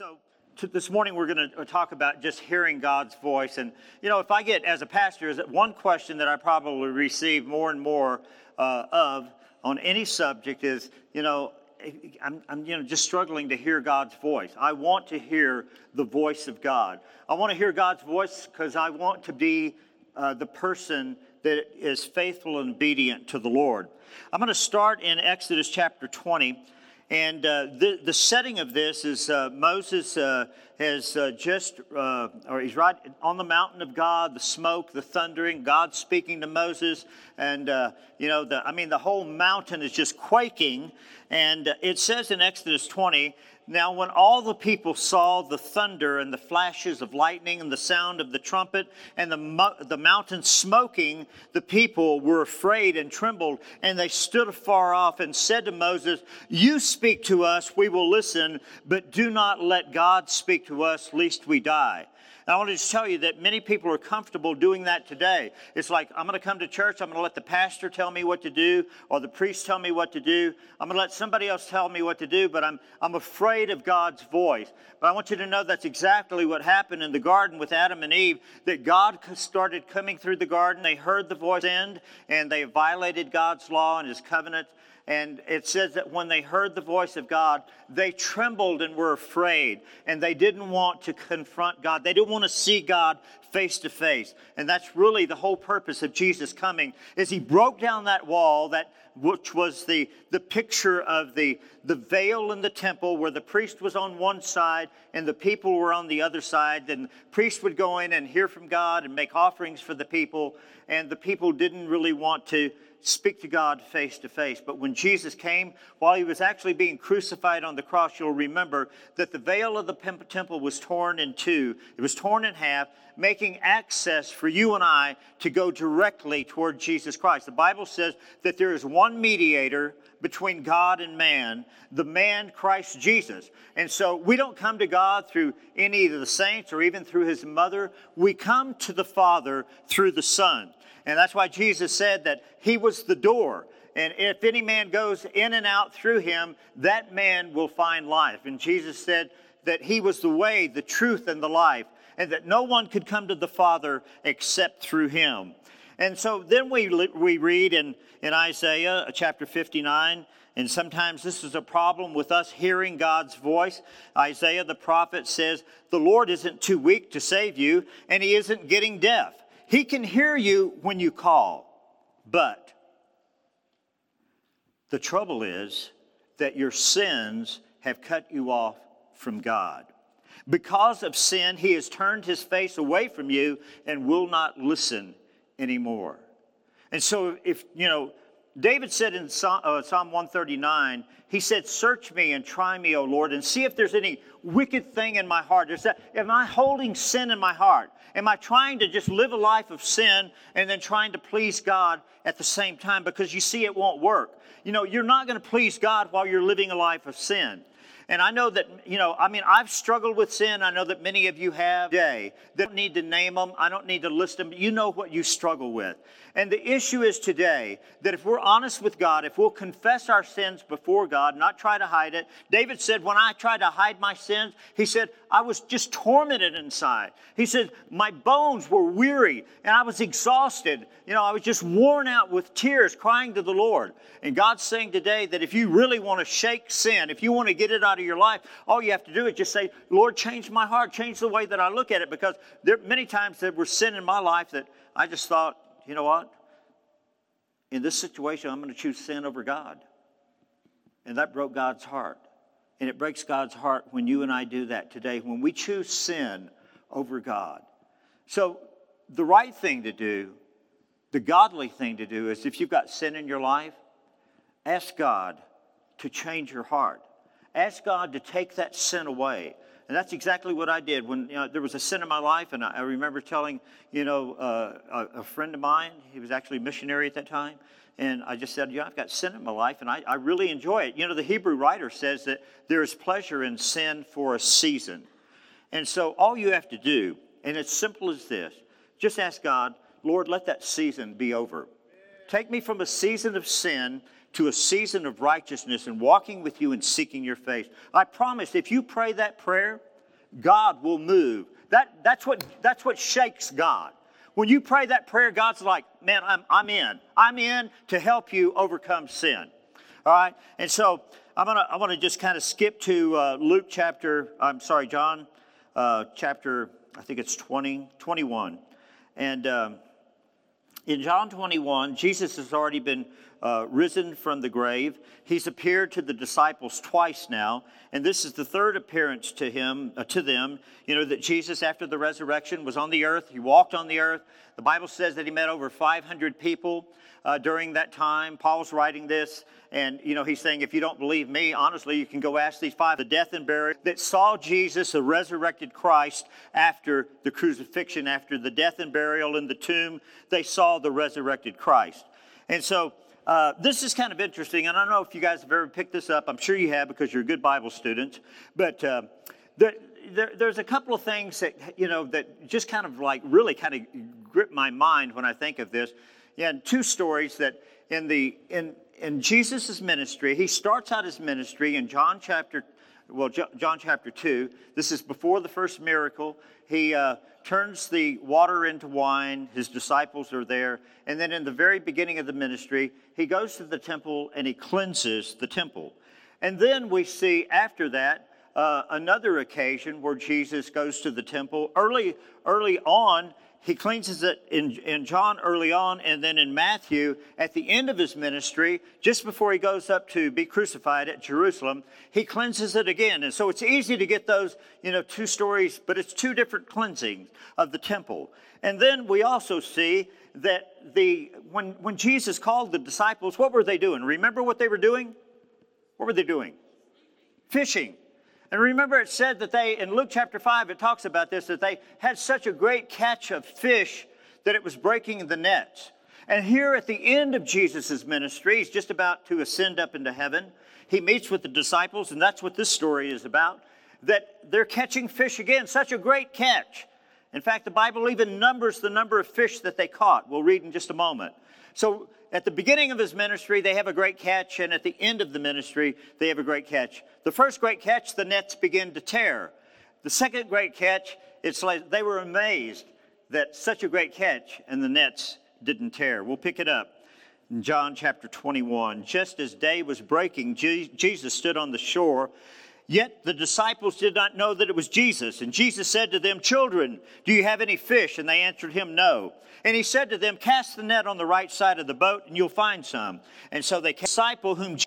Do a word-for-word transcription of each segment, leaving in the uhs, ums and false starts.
So this morning we're going to talk about just hearing God's voice. And, you know, if I get, as a pastor, is that one question that I probably receive more and more uh, of on any subject is, you know, I'm, I'm, you know, just struggling to hear God's voice. I want to hear the voice of God. I want to hear God's voice because I want to be uh, the person that is faithful and obedient to the Lord. I'm going to start in Exodus chapter twenty. And uh, the, the setting of this is uh, Moses uh, has uh, just, uh, or he's right on the mountain of God, the smoke, the thundering, God speaking to Moses. And, uh, you know, the, I mean, the whole mountain is just quaking. And it says in Exodus twenty, "Now when all the people saw the thunder and the flashes of lightning and the sound of the trumpet and the, mo- the mountain smoking, the people were afraid and trembled. And they stood afar off and said to Moses, 'You speak to us, we will listen, but do not let God speak to us, lest we die.'" And I want to just tell you that many people are comfortable doing that today. It's like, I'm going to come to church, I'm going to let the pastor tell me what to do, or the priest tell me what to do. I'm going to let somebody else tell me what to do, but I'm I'm afraid of God's voice. But I want you to know that's exactly what happened in the garden with Adam and Eve, that God started coming through the garden. They heard the voice end, and they violated God's law and his covenant. And it says that when they heard the voice of God, they trembled and were afraid. And they didn't want to confront God. They didn't want to see God face to face. And that's really the whole purpose of Jesus coming, is he broke down that wall, that which was the, the picture of the, the veil in the temple, where the priest was on one side and the people were on the other side. And the priest would go in and hear from God and make offerings for the people. And the people didn't really want to speak to God face to face. But when Jesus came, while he was actually being crucified on the cross, you'll remember that the veil of the temple was torn in two. It was torn in half, making access for you and I to go directly toward Jesus Christ. The Bible says that there is one mediator between God and man, the man Christ Jesus. And so we don't come to God through any of the saints or even through his mother. We come to the Father through the Son. And that's why Jesus said that he was the door. And if any man goes in and out through him, that man will find life. And Jesus said that he was the way, the truth, and the life, and that no one could come to the Father except through him. And so then we we read in, in Isaiah chapter fifty-nine, and sometimes this is a problem with us hearing God's voice. Isaiah the prophet says, "The Lord isn't too weak to save you, and he isn't getting deaf. He can hear you when you call, but the trouble is that your sins have cut you off from God. Because of sin, he has turned his face away from you and will not listen anymore." And so, if, you know, David said in Psalm one thirty-nine, he said, "Search me and try me, O Lord, and see if there's any wicked thing in my heart. Is that, am I holding sin in my heart? Am I trying to just live a life of sin and then trying to please God at the same time?" Because you see, it won't work. You know, you're not going to please God while you're living a life of sin. And I know that, you know, I mean, I've struggled with sin. I know that many of you have today. I don't need to name them. I don't need to list them. You know what you struggle with. And the issue is today that if we're honest with God, if we'll confess our sins before God, not try to hide it. David said, when I tried to hide my sins, he said, I was just tormented inside. He said, my bones were weary and I was exhausted. You know, I was just worn out with tears, crying to the Lord. And God's saying today that if you really want to shake sin, if you want to get it out of your life, all you have to do is just say, Lord, change my heart, change the way that I look at it, because there are many times that were sin in my life that I just thought, you know what, in this situation, I'm going to choose sin over God. And that broke God's heart. And it breaks God's heart when you and I do that today, when we choose sin over God. So the right thing to do, the godly thing to do, is if you've got sin in your life, ask God to change your heart. Ask God to take that sin away. And that's exactly what I did. When, you know, there was a sin in my life, and I, I remember telling, you know, uh, a, a friend of mine, he was actually a missionary at that time, and I just said, you know, I've got sin in my life, and I, I really enjoy it. You know, the Hebrew writer says that there is pleasure in sin for a season. And so all you have to do, and it's simple as this, just ask God, Lord, let that season be over. Take me from a season of sin to a season of righteousness and walking with you and seeking your face. I promise, if you pray that prayer, God will move. That, that's what, that's what shakes God. When you pray that prayer, God's like, man, I'm, I'm in. I'm in to help you overcome sin. All right? And so I'm gonna, I want to just kind of skip to uh, Luke chapter, I'm sorry, John uh, chapter, I think it's twenty, twenty-one. And um, in John twenty-one, Jesus has already been uh, risen from the grave. He's appeared to the disciples twice now, and this is the third appearance to him, uh, to them. You know that Jesus, after the resurrection, was on the earth. He walked on the earth. The Bible says that he met over five hundred people uh, during that time. Paul's writing this, and you know he's saying, if you don't believe me, honestly, you can go ask these five. The death and burial that saw Jesus, the resurrected Christ, after the crucifixion, after the death and burial in the tomb, they saw the resurrected Christ. And so uh, this is kind of interesting, and I don't know if you guys have ever picked this up. I'm sure you have because you're a good Bible student. But uh, there, there, there's a couple of things that, you know, that just kind of like really kind of grip my mind when I think of this. And two stories that in the in in Jesus's ministry, he starts out his ministry in John chapter, well, John chapter two. This is before the first miracle. He uh, turns the water into wine. His disciples are there. And then in the very beginning of the ministry, he goes to the temple and he cleanses the temple. And then we see after that uh, another occasion where Jesus goes to the temple. Early, early on, he cleanses it in, in John early on, and then in Matthew, at the end of his ministry, just before he goes up to be crucified at Jerusalem, he cleanses it again. And so it's easy to get those, you know, two stories, but it's two different cleansings of the temple. And then we also see that the when, when Jesus called the disciples, what were they doing? Remember what they were doing? What were they doing? Fishing. And remember, it said that they, in Luke chapter five, it talks about this, that they had such a great catch of fish that it was breaking the nets. And here at the end of Jesus' ministry, he's just about to ascend up into heaven. He meets with the disciples, and that's what this story is about, that they're catching fish again, such a great catch. In fact, the Bible even numbers the number of fish that they caught. We'll read in just a moment. So at the beginning of his ministry, they have a great catch, and at the end of the ministry, they have a great catch. The first great catch, the nets begin to tear. The second great catch, it's like they were amazed that such a great catch, and the nets didn't tear. We'll pick it up in John chapter twenty-one. Just as day was breaking, Jesus stood on the shore. Yet the disciples did not know that it was Jesus. And Jesus said to them, "Children, do you have any fish?" And they answered him, "No." And he said to them, "Cast the net on the right side of the boat, and you'll find some." And so they cast the disciple whom Jesus,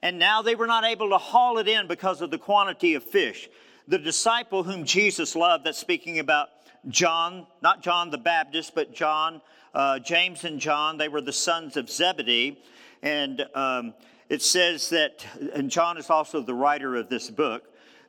and now they were not able to haul it in because of the quantity of fish. The disciple whom Jesus loved, that's speaking about John, not John the Baptist, but John, uh, James and John, they were the sons of Zebedee. And um, it says that, and John is also the writer of this book,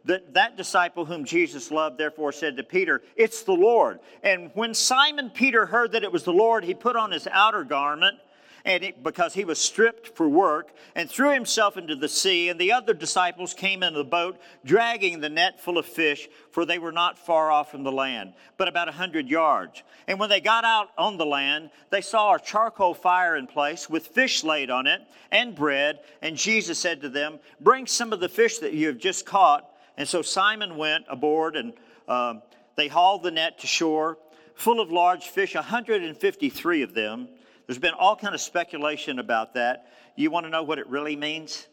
that that disciple whom Jesus loved therefore said to Peter, "It's the Lord." And when Simon Peter heard that it was the Lord, he put on his outer garment, and it, because he was stripped for work, and threw himself into the sea. And the other disciples came into the boat, dragging the net full of fish, for they were not far off from the land, but about a hundred yards. And when they got out on the land, they saw a charcoal fire in place, with fish laid on it, and bread. And Jesus said to them, "Bring some of the fish that you have just caught." And so Simon went aboard, and um, they hauled the net to shore, full of large fish, one hundred fifty-three of them. There's been all kind of speculation about that. You want to know what it really means?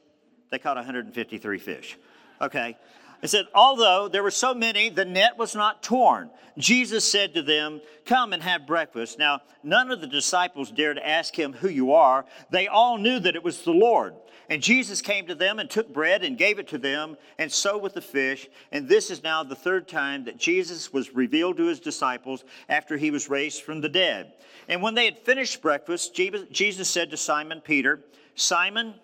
They caught one hundred fifty-three fish. Okay. It said, although there were so many, the net was not torn. Jesus said to them, "Come and have breakfast." Now, none of the disciples dared ask him, "Who you are?" They all knew that it was the Lord. And Jesus came to them and took bread and gave it to them, and so with the fish. And this is now the third time that Jesus was revealed to his disciples after he was raised from the dead. And when they had finished breakfast, Jesus said to Simon Peter, "Simon,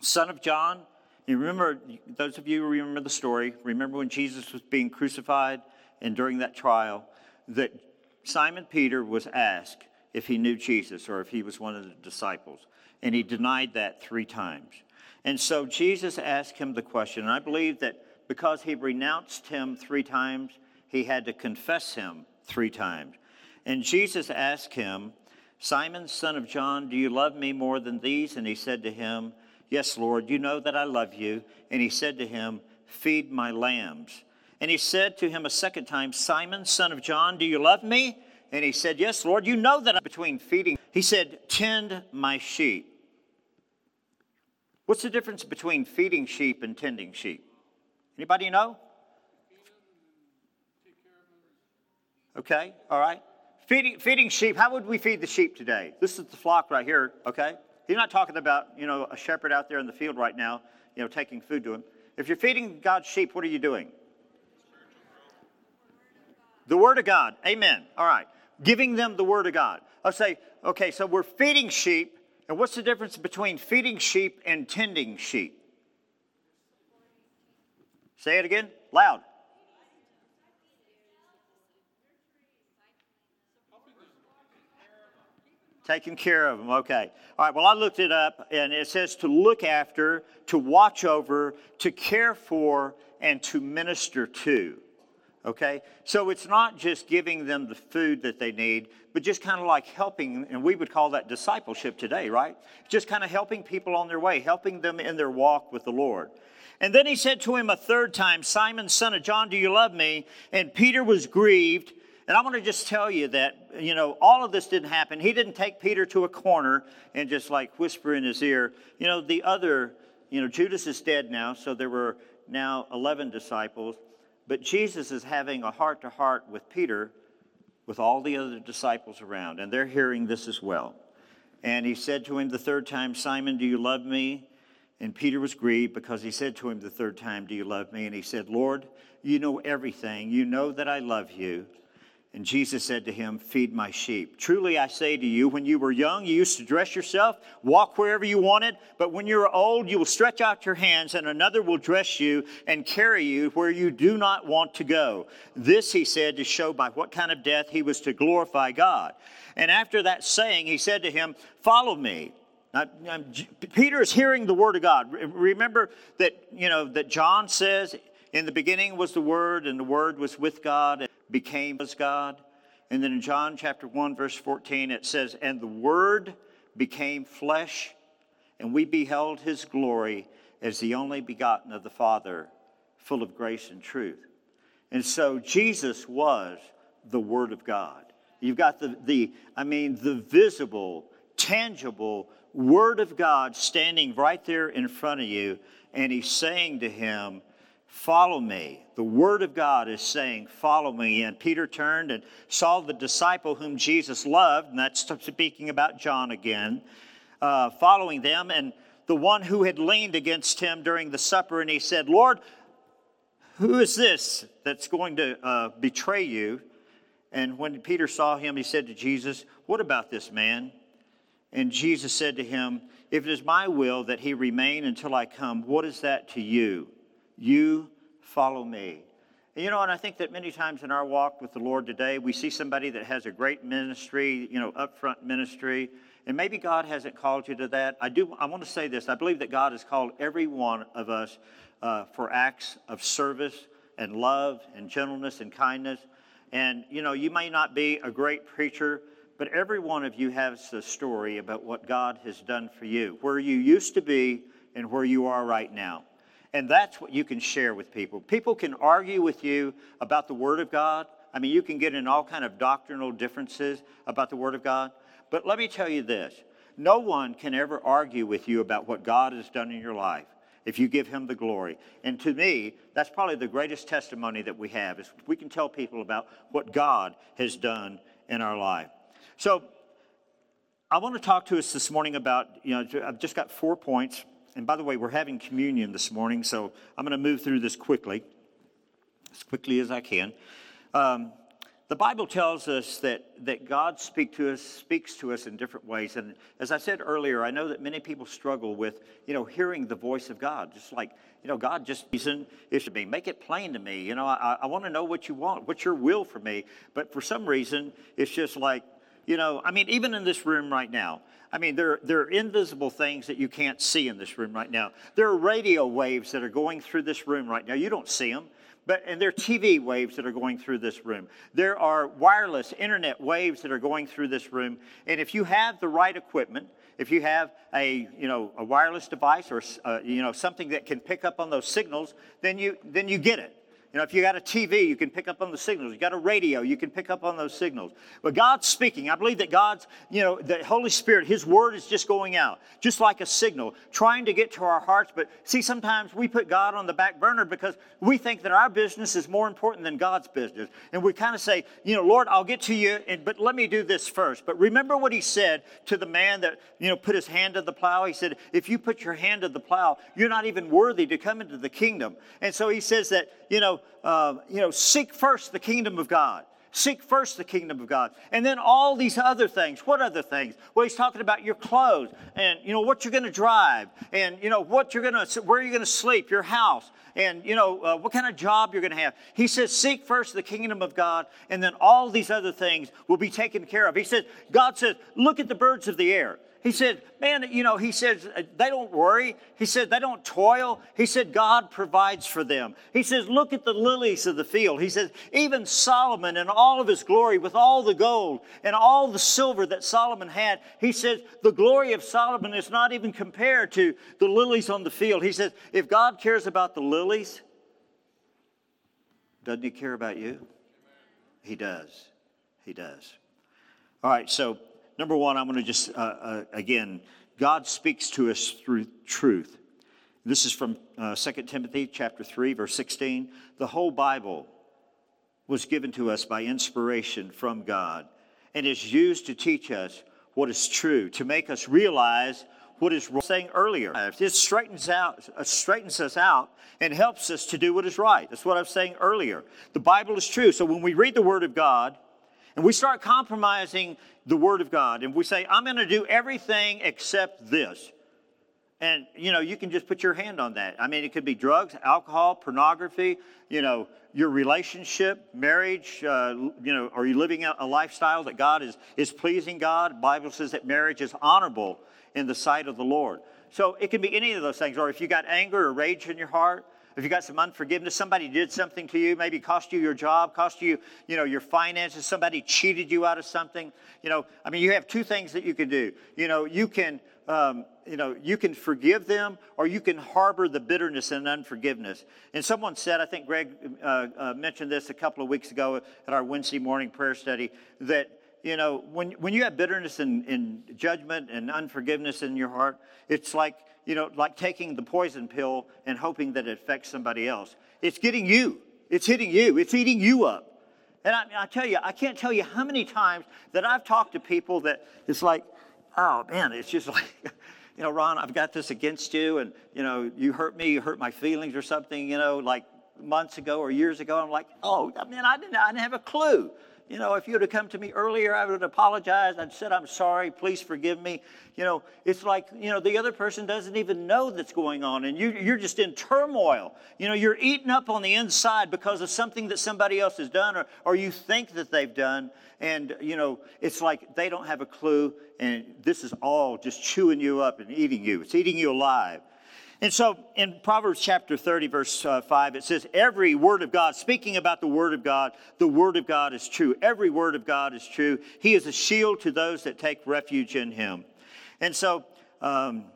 son of John," you remember, those of you who remember the story, remember when Jesus was being crucified and during that trial, that Simon Peter was asked if he knew Jesus or if he was one of the disciples. And he denied that three times. And so Jesus asked him the question, and I believe that because he renounced him three times, he had to confess him three times. And Jesus asked him, "Simon, son of John, do you love me more than these?" And he said to him, "Yes, Lord, you know that I love you." And he said to him, "Feed my lambs." And he said to him a second time, Simon, son of John, do you love me? And he said, yes, Lord, you know that I'm between feeding. He said, tend my sheep. What's the difference between feeding sheep and tending sheep? Anybody know? Okay, all right. Feeding, feeding sheep, how would we feed the sheep today? This is the flock right here, okay? You're not talking about, you know, a shepherd out there in the field right now, you know, taking food to him. If you're feeding God's sheep, what are you doing? The Word of God. Amen. All right. Giving them the Word of God. I'll say, okay, so we're feeding sheep. And what's the difference between feeding sheep and tending sheep? Say it again. Loud. Taking care of them. Okay. All right. Well, I looked it up, and it says to look after, to watch over, to care for, and to minister to. Okay? So it's not just giving them the food that they need, but just kind of like helping, and we would call that discipleship today, right? Just kind of helping people on their way, helping them in their walk with the Lord. And then he said to him a third time, Simon, son of John, do you love me? And Peter was grieved. And I want to just tell you that, you know, all of this didn't happen. He didn't take Peter to a corner and just like whisper in his ear. You know, the other, you know, Judas is dead now, so there were now eleven disciples. But Jesus is having a heart-to-heart with Peter, with all the other disciples around. And they're hearing this as well. And he said to him the third time, Simon, do you love me? And Peter was grieved because he said to him the third time, do you love me? And he said, Lord, you know everything. You know that I love you. And Jesus said to him, feed my sheep. Truly I say to you, when you were young, you used to dress yourself, walk wherever you wanted. But when you are old, you will stretch out your hands, and another will dress you and carry you where you do not want to go. This he said to show by what kind of death he was to glorify God. And after that saying, he said to him, follow me. Now, Peter is hearing the word of God. Remember that, you know, that John says, in the beginning was the Word, and the Word was with God, and became as God. And then in John chapter one, verse fourteen, it says, and the Word became flesh, and we beheld his glory as the only begotten of the Father, full of grace and truth. And so Jesus was the Word of God. You've got the, the I mean, the visible, tangible Word of God standing right there in front of you, and he's saying to him, follow me. The Word of God is saying, follow me. And Peter turned and saw the disciple whom Jesus loved, and that's speaking about John again, uh, following them, and the one who had leaned against him during the supper, and he said, Lord, who is this that's going to uh, betray you? And when Peter saw him, he said to Jesus, what about this man? And Jesus said to him, if it is my will that he remain until I come, what is that to you? You follow me. And you know, and I think that many times in our walk with the Lord today, we see somebody that has a great ministry, you know, upfront ministry, and maybe God hasn't called you to that. I do. I want to say this. I believe that God has called every one of us uh, for acts of service and love and gentleness and kindness. And, you know, you may not be a great preacher, but every one of you has a story about what God has done for you, where you used to be and where you are right now. And that's what you can share with people. People can argue with you about the Word of God. I mean, you can get in all kind of doctrinal differences about the Word of God. But let me tell you this. No one can ever argue with you about what God has done in your life if you give him the glory. And to me, that's probably the greatest testimony that we have, is we can tell people about what God has done in our life. So I want to talk to us this morning about, you know, I've just got four points. And by the way, we're having communion this morning, so I'm going to move through this quickly, as quickly as I can. Um, the Bible tells us that, that God speak to us, speaks to us in different ways. And as I said earlier, I know that many people struggle with, you know, hearing the voice of God. Just like, you know, God just reason it should be. Make it plain to me. You know, I, I want to know what you want, what's your will for me. But for some reason, it's just like, you know, I mean, even in this room right now, I mean, there, there are invisible things that you can't see in this room right now. There are radio waves that are going through this room right now. You don't see them. But, and there are T V waves that are going through this room. There are wireless internet waves that are going through this room. And if you have the right equipment, if you have a, you know, a wireless device or, uh, you know, something that can pick up on those signals, then you, then you get it. You know, if you got a T V, you can pick up on the signals. You got a radio, you can pick up on those signals. But God's speaking. I believe that God's, you know, the Holy Spirit, His word is just going out, just like a signal, trying to get to our hearts. But see, sometimes we put God on the back burner because we think that our business is more important than God's business. And we kind of say, you know, Lord, I'll get to you, and, but let me do this first. But remember what He said to the man that, you know, put his hand to the plow. He said, if you put your hand to the plow, you're not even worthy to come into the kingdom. And so He says that, you know, uh, you know, seek first the kingdom of God. Seek first the kingdom of God. And then all these other things. What other things? Well, He's talking about your clothes and, you know, what you're going to drive and, you know, what you're going to, where you're going to sleep, your house and, you know, uh, what kind of job you're going to have. He says, seek first the kingdom of God, and then all these other things will be taken care of. He says, God says, look at the birds of the air. He said, man, you know, He says, they don't worry. He said, they don't toil. He said, God provides for them. He says, look at the lilies of the field. He says, even Solomon in all of his glory with all the gold and all the silver that Solomon had, he says, the glory of Solomon is not even compared to the lilies on the field. He says, if God cares about the lilies, doesn't He care about you? He does. He does. All right, so number one, I'm going to just, uh, uh, again, God speaks to us through truth. This is from uh, Second Timothy chapter three, verse sixteen. The whole Bible was given to us by inspiration from God and is used to teach us what is true, to make us realize what is wrong. Saying earlier, it straightens out, uh, straightens us out and helps us to do what is right. That's what I was saying earlier. The Bible is true. So when we read the Word of God, and we start compromising the Word of God, and we say, I'm going to do everything except this. And, you know, you can just put your hand on that. I mean, it could be drugs, alcohol, pornography, you know, your relationship, marriage, uh, you know, are you living a lifestyle that God is, is pleasing God? The Bible says that marriage is honorable in the sight of the Lord. So it can be any of those things. Or if you got anger or rage in your heart, if you got some unforgiveness, somebody did something to you, maybe cost you your job, cost you, you know, your finances, somebody cheated you out of something. You know, I mean, you have two things that you can do. You know, you can, um, you know, you can forgive them, or you can harbor the bitterness and unforgiveness. And someone said, I think Greg uh, uh, mentioned this a couple of weeks ago at our Wednesday morning prayer study, that, you know, when when you have bitterness and, and judgment and unforgiveness in your heart, it's like, you know, like taking the poison pill and hoping that it affects somebody else. It's getting you. It's hitting you. It's eating you up. And I, I tell you, I can't tell you how many times that I've talked to people that it's like, oh, man, it's just like, you know, Ron, I've got this against you. And, you know, you hurt me. You hurt my feelings or something, you know, like months ago or years ago. I'm like, oh, man, I didn't, I didn't have a clue. You know, if you would have come to me earlier, I would have apologized. I'd said, I'm sorry. Please forgive me. You know, it's like, you know, the other person doesn't even know that's going on. And you, you're just in turmoil. You know, you're eaten up on the inside because of something that somebody else has done or, or you think that they've done. And, you know, it's like they don't have a clue. And this is all just chewing you up and eating you. It's eating you alive. And so in Proverbs chapter thirty, verse uh, five, it says, every word of God, speaking about the word of God, the word of God is true. Every word of God is true. He is a shield to those that take refuge in Him. And so, um,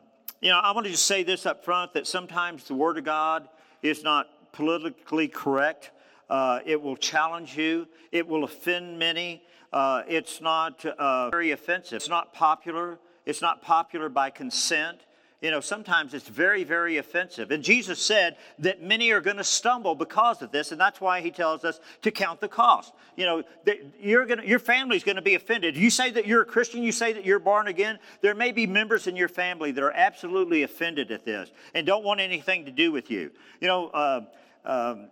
you know, I want to just say this up front, that sometimes the word of God is not politically correct. Uh, it will challenge you. It will offend many. Uh, it's not uh, very offensive. It's not popular. It's not popular by consent. You know, sometimes it's very, very offensive. And Jesus said that many are going to stumble because of this, and that's why He tells us to count the cost. You know, that you're going to, your family's going to be offended. You say that you're a Christian, you say that you're born again, there may be members in your family that are absolutely offended at this and don't want anything to do with you. You know, uh, Um,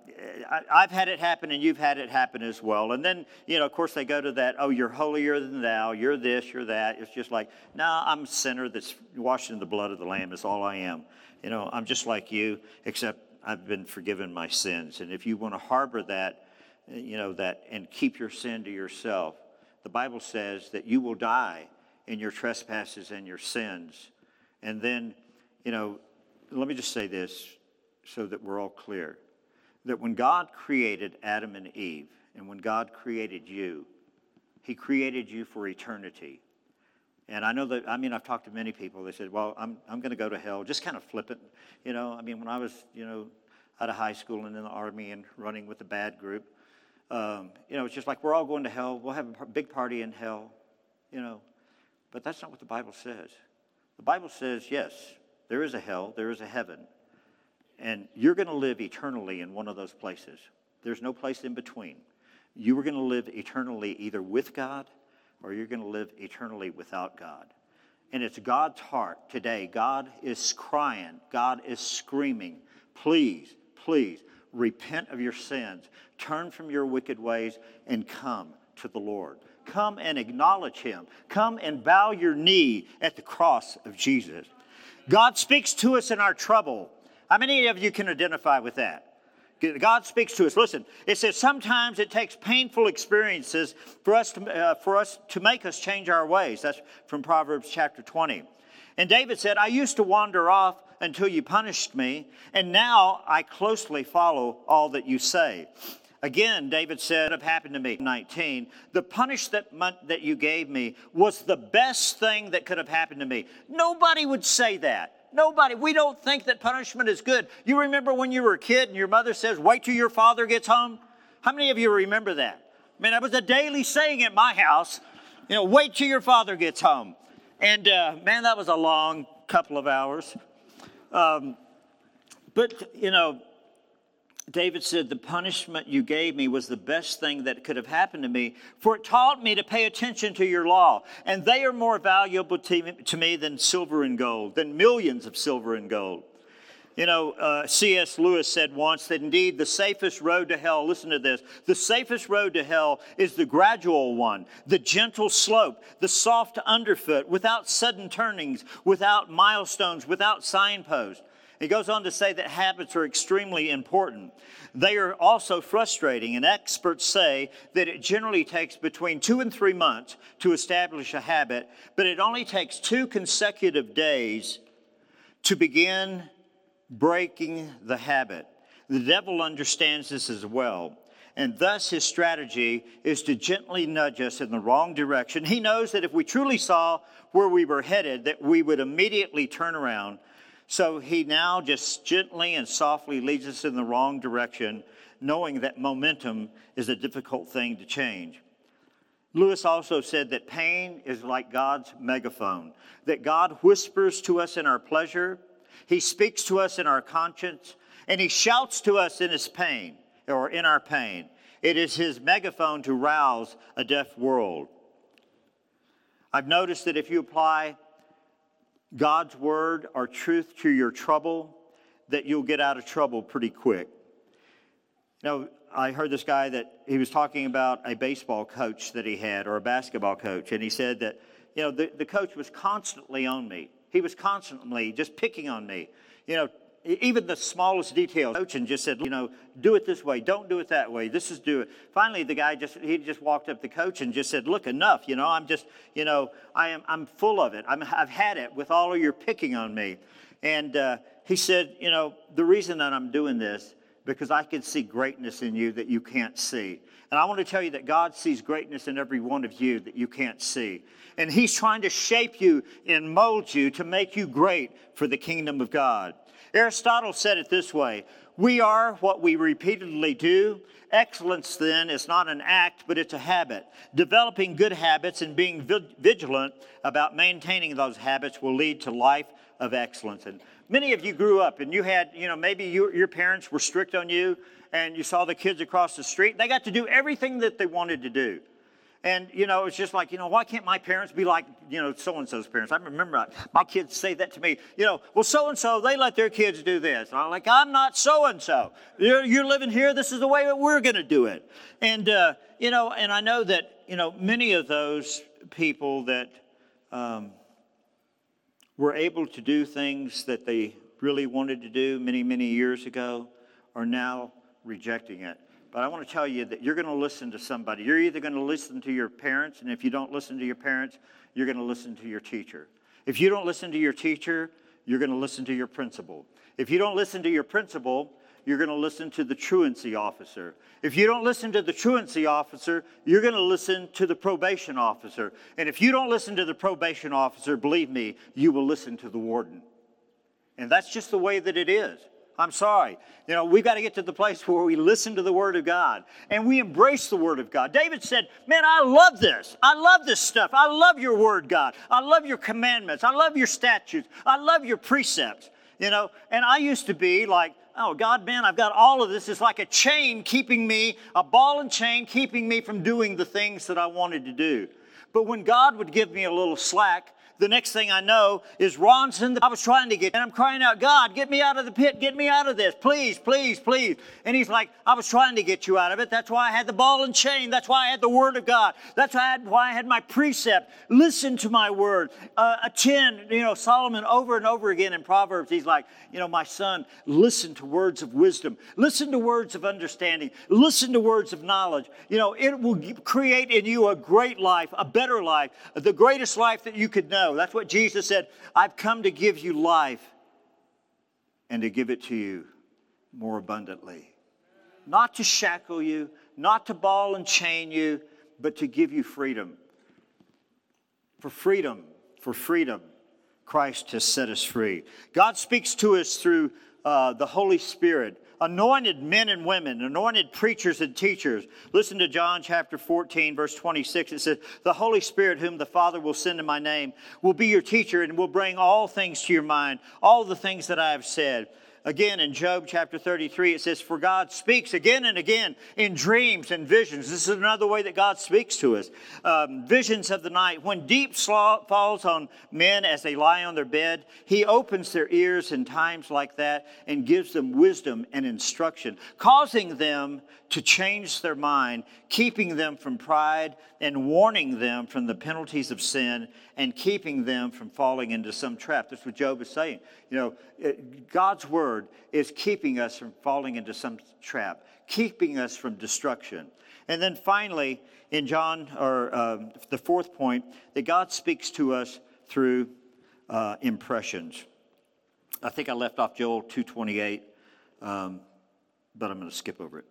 I, I've had it happen, and you've had it happen as well. And then, you know, of course, they go to that, oh, you're holier than thou, you're this, you're that. It's just like, no, nah, I'm a sinner that's washed in the blood of the Lamb. It's all I am. You know, I'm just like you, except I've been forgiven my sins. And if you want to harbor that, you know, that and keep your sin to yourself, the Bible says that you will die in your trespasses and your sins. And then, you know, let me just say this so that we're all clear. That when God created Adam and Eve, and when God created you, He created you for eternity. And I know that, I mean, I've talked to many people. They said, well, I'm I'm going to go to hell, just kind of flippant. You know, I mean, when I was, you know, out of high school and in the Army and running with a bad group. Um, you know, it's just like we're all going to hell. We'll have a big party in hell, you know. But that's not what the Bible says. The Bible says, yes, there is a hell, there is a heaven. And you're going to live eternally in one of those places. There's no place in between. You are going to live eternally either with God or you're going to live eternally without God. And it's God's heart today. God is crying. God is screaming. Please, please repent of your sins. Turn from your wicked ways and come to the Lord. Come and acknowledge him. Come and bow your knee at the cross of Jesus. God speaks to us in our trouble. How many of you can identify with that? God speaks to us. Listen, it says sometimes it takes painful experiences for us to, uh, for us to make us change our ways. That's from Proverbs chapter twenty. And David said, I used to wander off until you punished me, and now I closely follow all that you say. Again, David said, it happened to me, nineteen, the punishment that you gave me was the best thing that could have happened to me. Nobody would say that. Nobody. We don't think that punishment is good. You remember when you were a kid and your mother says, wait till your father gets home? How many of you remember that? I mean, that was a daily saying at my house, you know, wait till your father gets home. And, uh, man, that was a long couple of hours. Um, but, you know, David said, the punishment you gave me was the best thing that could have happened to me, for it taught me to pay attention to your law, and they are more valuable to me than silver and gold, than millions of silver and gold. You know, uh, C S Lewis said once that indeed the safest road to hell, listen to this, the safest road to hell is the gradual one, the gentle slope, the soft underfoot, without sudden turnings, without milestones, without signposts. He goes on to say that habits are extremely important. They are also frustrating, and experts say that it generally takes between two and three months to establish a habit, but it only takes two consecutive days to begin breaking the habit. The devil understands this as well, and thus his strategy is to gently nudge us in the wrong direction. He knows that if we truly saw where we were headed, that we would immediately turn around. So he now just gently and softly leads us in the wrong direction, knowing that momentum is a difficult thing to change. Lewis also said that pain is like God's megaphone, that God whispers to us in our pleasure, he speaks to us in our conscience, and he shouts to us in his pain, or in our pain. It is his megaphone to rouse a deaf world. I've noticed that if you apply God's word or truth to your trouble, that you'll get out of trouble pretty quick. You know, I heard this guy that he was talking about a baseball coach that he had, or a basketball coach, and he said that, you know, the, the coach was constantly on me. He was constantly just picking on me. You know, even the smallest details. The coach and just said, you know, do it this way. Don't do it that way. This is do it. Finally, the guy just, he just walked up to the coach and just said, look, enough. You know, I'm just, you know, I am, I'm full of it. I'm, I've had it with all of your picking on me. And uh, he said, you know, the reason that I'm doing this, because I can see greatness in you that you can't see. And I want to tell you that God sees greatness in every one of you that you can't see. And he's trying to shape you and mold you to make you great for the kingdom of God. Aristotle said it this way, we are what we repeatedly do. Excellence, then, is not an act, but it's a habit. Developing good habits and being vigilant about maintaining those habits will lead to life of excellence. And many of you grew up and you had, you know, maybe you, your parents were strict on you and you saw the kids across the street. They got to do everything that they wanted to do. And, you know, it's just like, you know, why can't my parents be like, you know, so-and-so's parents? I remember my kids say that to me, you know, well, so-and-so, they let their kids do this. And I'm like, I'm not so-and-so. You're, you're living here. This is the way that we're going to do it. And, uh, you know, and I know that, you know, many of those people that um, were able to do things that they really wanted to do many, many years ago are now rejecting it. But I want to tell you that you're going to listen to somebody. You're either going to listen to your parents, and if you don't listen to your parents, you're going to listen to your teacher. If you don't listen to your teacher, you're going to listen to your principal. If you don't listen to your principal, you're going to listen to the truancy officer. If you don't listen to the truancy officer, you're going to listen to the probation officer. And if you don't listen to the probation officer, believe me, you will listen to the warden. And that's just the way that it is. I'm sorry. You know, we've got to get to the place where we listen to the Word of God and we embrace the Word of God. David said, man, I love this. I love this stuff. I love your Word, God. I love your commandments. I love your statutes. I love your precepts. You know, and I used to be like, oh, God, man, I've got all of this. It's like a chain keeping me, a ball and chain keeping me from doing the things that I wanted to do. But when God would give me a little slack, the next thing I know is Ron's in the, I was trying to get, and I'm crying out, God, get me out of the pit, get me out of this, please, please, please. And he's like, I was trying to get you out of it. That's why I had the ball and chain. That's why I had the Word of God. That's why I had, why I had my precept. Listen to my word. Uh, attend, you know, Solomon over and over again in Proverbs, he's like, you know, my son, listen to words of wisdom. Listen to words of understanding. Listen to words of knowledge. You know, it will create in you a great life, a better life, the greatest life that you could know. That's what Jesus said. I've come to give you life and to give it to you more abundantly. Not to shackle you, not to ball and chain you, but to give you freedom. For freedom, for freedom, Christ has set us free. God speaks to us through uh, the Holy Spirit. Anointed men and women, anointed preachers and teachers. Listen to John chapter fourteen, verse twenty-six. It says, the Holy Spirit whom the Father will send in my name will be your teacher and will bring all things to your mind, all the things that I have said. Again, in Job chapter thirty-three, it says, for God speaks again and again in dreams and visions. This is another way that God speaks to us. Um, visions of the night. When deep sleep falls on men as they lie on their bed, he opens their ears in times like that and gives them wisdom and instruction, causing them to change their mind, keeping them from pride and warning them from the penalties of sin and keeping them from falling into some trap. That's what Job is saying. You know, it, God's word is keeping us from falling into some trap, keeping us from destruction. And then finally, in John, or uh, the fourth point, that God speaks to us through uh, impressions. I think I left off Joel two twenty-eight, um, but I'm going to skip over it.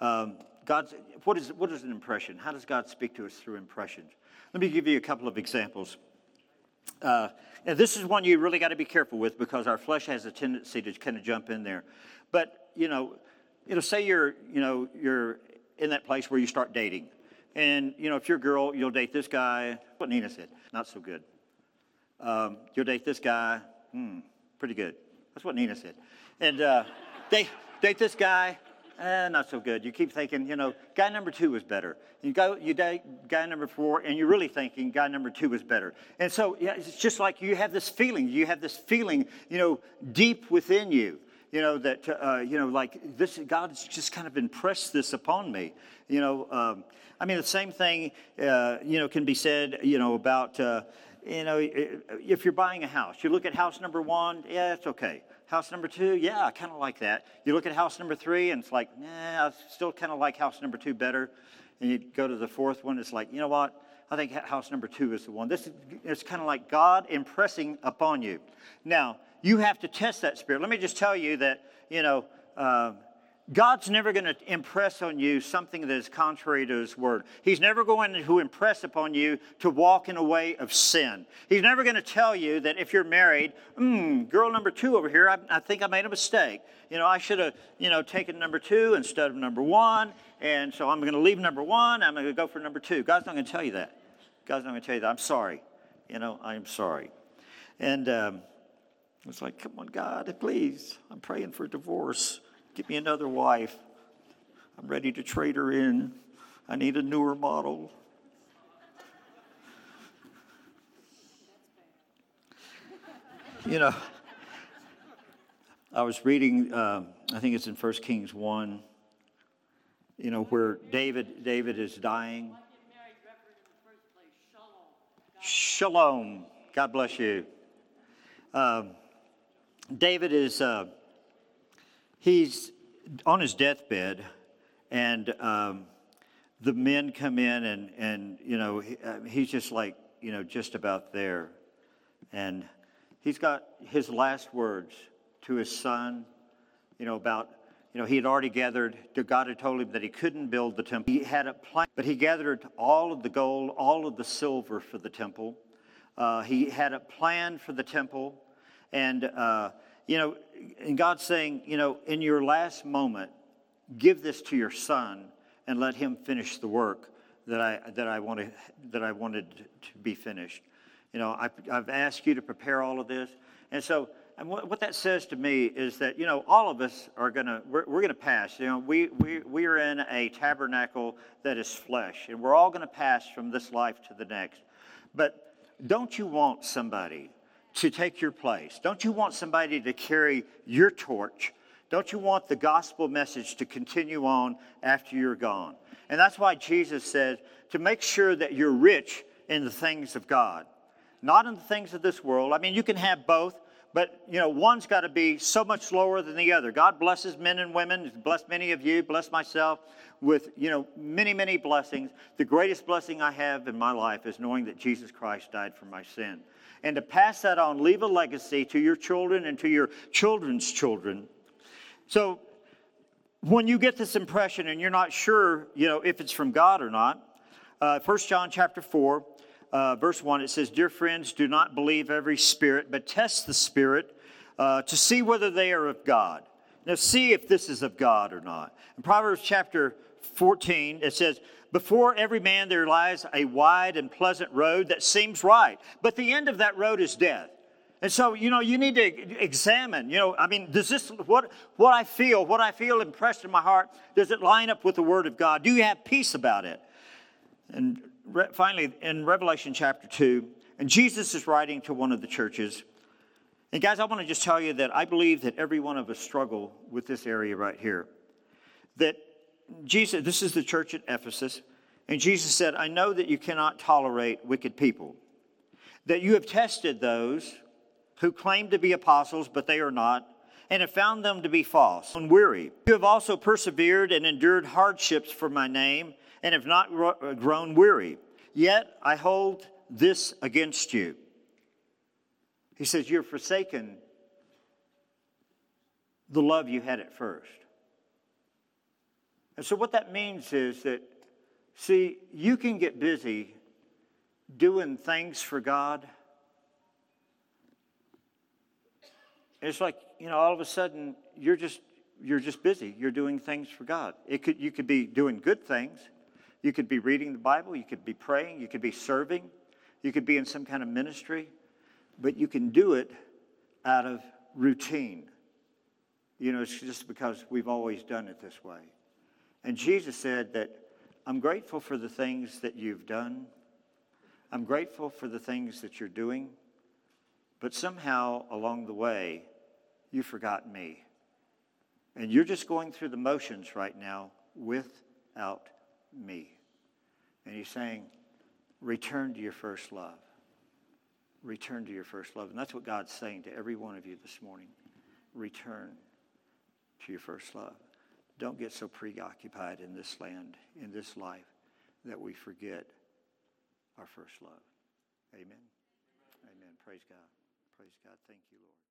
Um, God's, what is what is an impression? How does God speak to us through impressions? Let me give you a couple of examples. Uh, and this is one you really got to be careful with because our flesh has a tendency to kind of jump in there. But, you know, you know, say you're, you know, you're in that place where you start dating. And, you know, if you're a girl, you'll date this guy. What Nina said, not so good. Um, you'll date this guy. Hmm, pretty good. That's what Nina said. And uh, date, date this guy. Eh, not so good. You keep thinking, you know, guy number two is better. You go, you date guy number four, and you're really thinking guy number two is better. And so yeah, it's just like you have this feeling. You have this feeling, you know, deep within you, you know, that, uh, you know, like this, God's just kind of impressed this upon me. You know, um, I mean, the same thing, uh, you know, can be said, you know, about, uh, you know, if you're buying a house, you look at house number one, yeah, it's okay. House number two, yeah, I kind of like that. You look at house number three, and it's like, nah, I still kind of like house number two better. And you go to the fourth one, it's like, you know what? I think house number two is the one. This is, it's kind of like God impressing upon you. Now, you have to test that spirit. Let me just tell you that, you know, uh, God's never going to impress on you something that is contrary to His Word. He's never going to impress upon you to walk in a way of sin. He's never going to tell you that if you're married, hmm, girl number two over here, I, I think I made a mistake. You know, I should have, you know, taken number two instead of number one, and so I'm going to leave number one, I'm going to go for number two. God's not going to tell you that. God's not going to tell you that. I'm sorry. You know, I'm sorry. And um, it's like, come on, God, please, I'm praying for divorce. Give me another wife. I'm ready to trade her in. I need a newer model. You know, I was reading, um, I think it's in First Kings one, you know, where David David is dying. Shalom. God bless you. Um, David is... Uh, He's on his deathbed, and um, the men come in, and, and you know, he, uh, he's just like, you know, just about there. And he's got his last words to his son, you know, about, you know, he had already gathered, God had told him that he couldn't build the temple. He had a plan, but he gathered all of the gold, all of the silver for the temple. Uh, he had a plan for the temple, and, uh, you know, and God's saying, you know, in your last moment, give this to your son and let him finish the work that I that I wanted that I wanted to be finished. You know, I, I've asked you to prepare all of this, and so. And what that says to me is that, you know, all of us are going to, we're, we're going to pass. You know, we, we, we are in a tabernacle that is flesh, and we're all going to pass from this life to the next. But don't you want somebody to take your place? Don't you want somebody to carry your torch? Don't you want the gospel message to continue on after you're gone? And that's why Jesus said to make sure that you're rich in the things of God, not in the things of this world. I mean, you can have both. But, you know, one's got to be so much lower than the other. God blesses men and women, bless many of you, bless myself with, you know, many, many blessings. The greatest blessing I have in my life is knowing that Jesus Christ died for my sin. And to pass that on, leave a legacy to your children and to your children's children. So when you get this impression and you're not sure, you know, if it's from God or not, uh, First John chapter four, Uh, verse one, it says, "Dear friends, do not believe every spirit, but test the spirit uh, to see whether they are of God." Now, see if this is of God or not. In Proverbs chapter fourteen, it says, "Before every man there lies a wide and pleasant road that seems right, but the end of that road is death." And so, you know, you need to examine, you know, I mean, does this, what what I feel, what I feel impressed in my heart, does it line up with the Word of God? Do you have peace about it? And finally, in Revelation chapter two, and Jesus is writing to one of the churches. And guys, I want to just tell you that I believe that every one of us struggle with this area right here. That Jesus, this is the church at Ephesus, and Jesus said, "I know that you cannot tolerate wicked people, that you have tested those who claim to be apostles, but they are not, and have found them to be false and weary. You have also persevered and endured hardships for my name, and have not grown weary. Yet I hold this against you." He says, "You're forsaken the love you had at first." And so what that means is that, see, you can get busy doing things for God. It's like, you know, all of a sudden, you're just you're just busy. You're doing things for God. It could you could be doing good things. You could be reading the Bible, you could be praying, you could be serving, you could be in some kind of ministry, but you can do it out of routine. You know, it's just because we've always done it this way. And Jesus said that, "I'm grateful for the things that you've done. I'm grateful for the things that you're doing, but somehow along the way, you forgot me. And you're just going through the motions right now without me." And he's saying, return to your first love. Return to your first love. And that's what God's saying to every one of you this morning. Return to your first love. Don't get so preoccupied in this land, in this life, that we forget our first love. Amen. Amen. Praise God. Praise God. Thank you, Lord.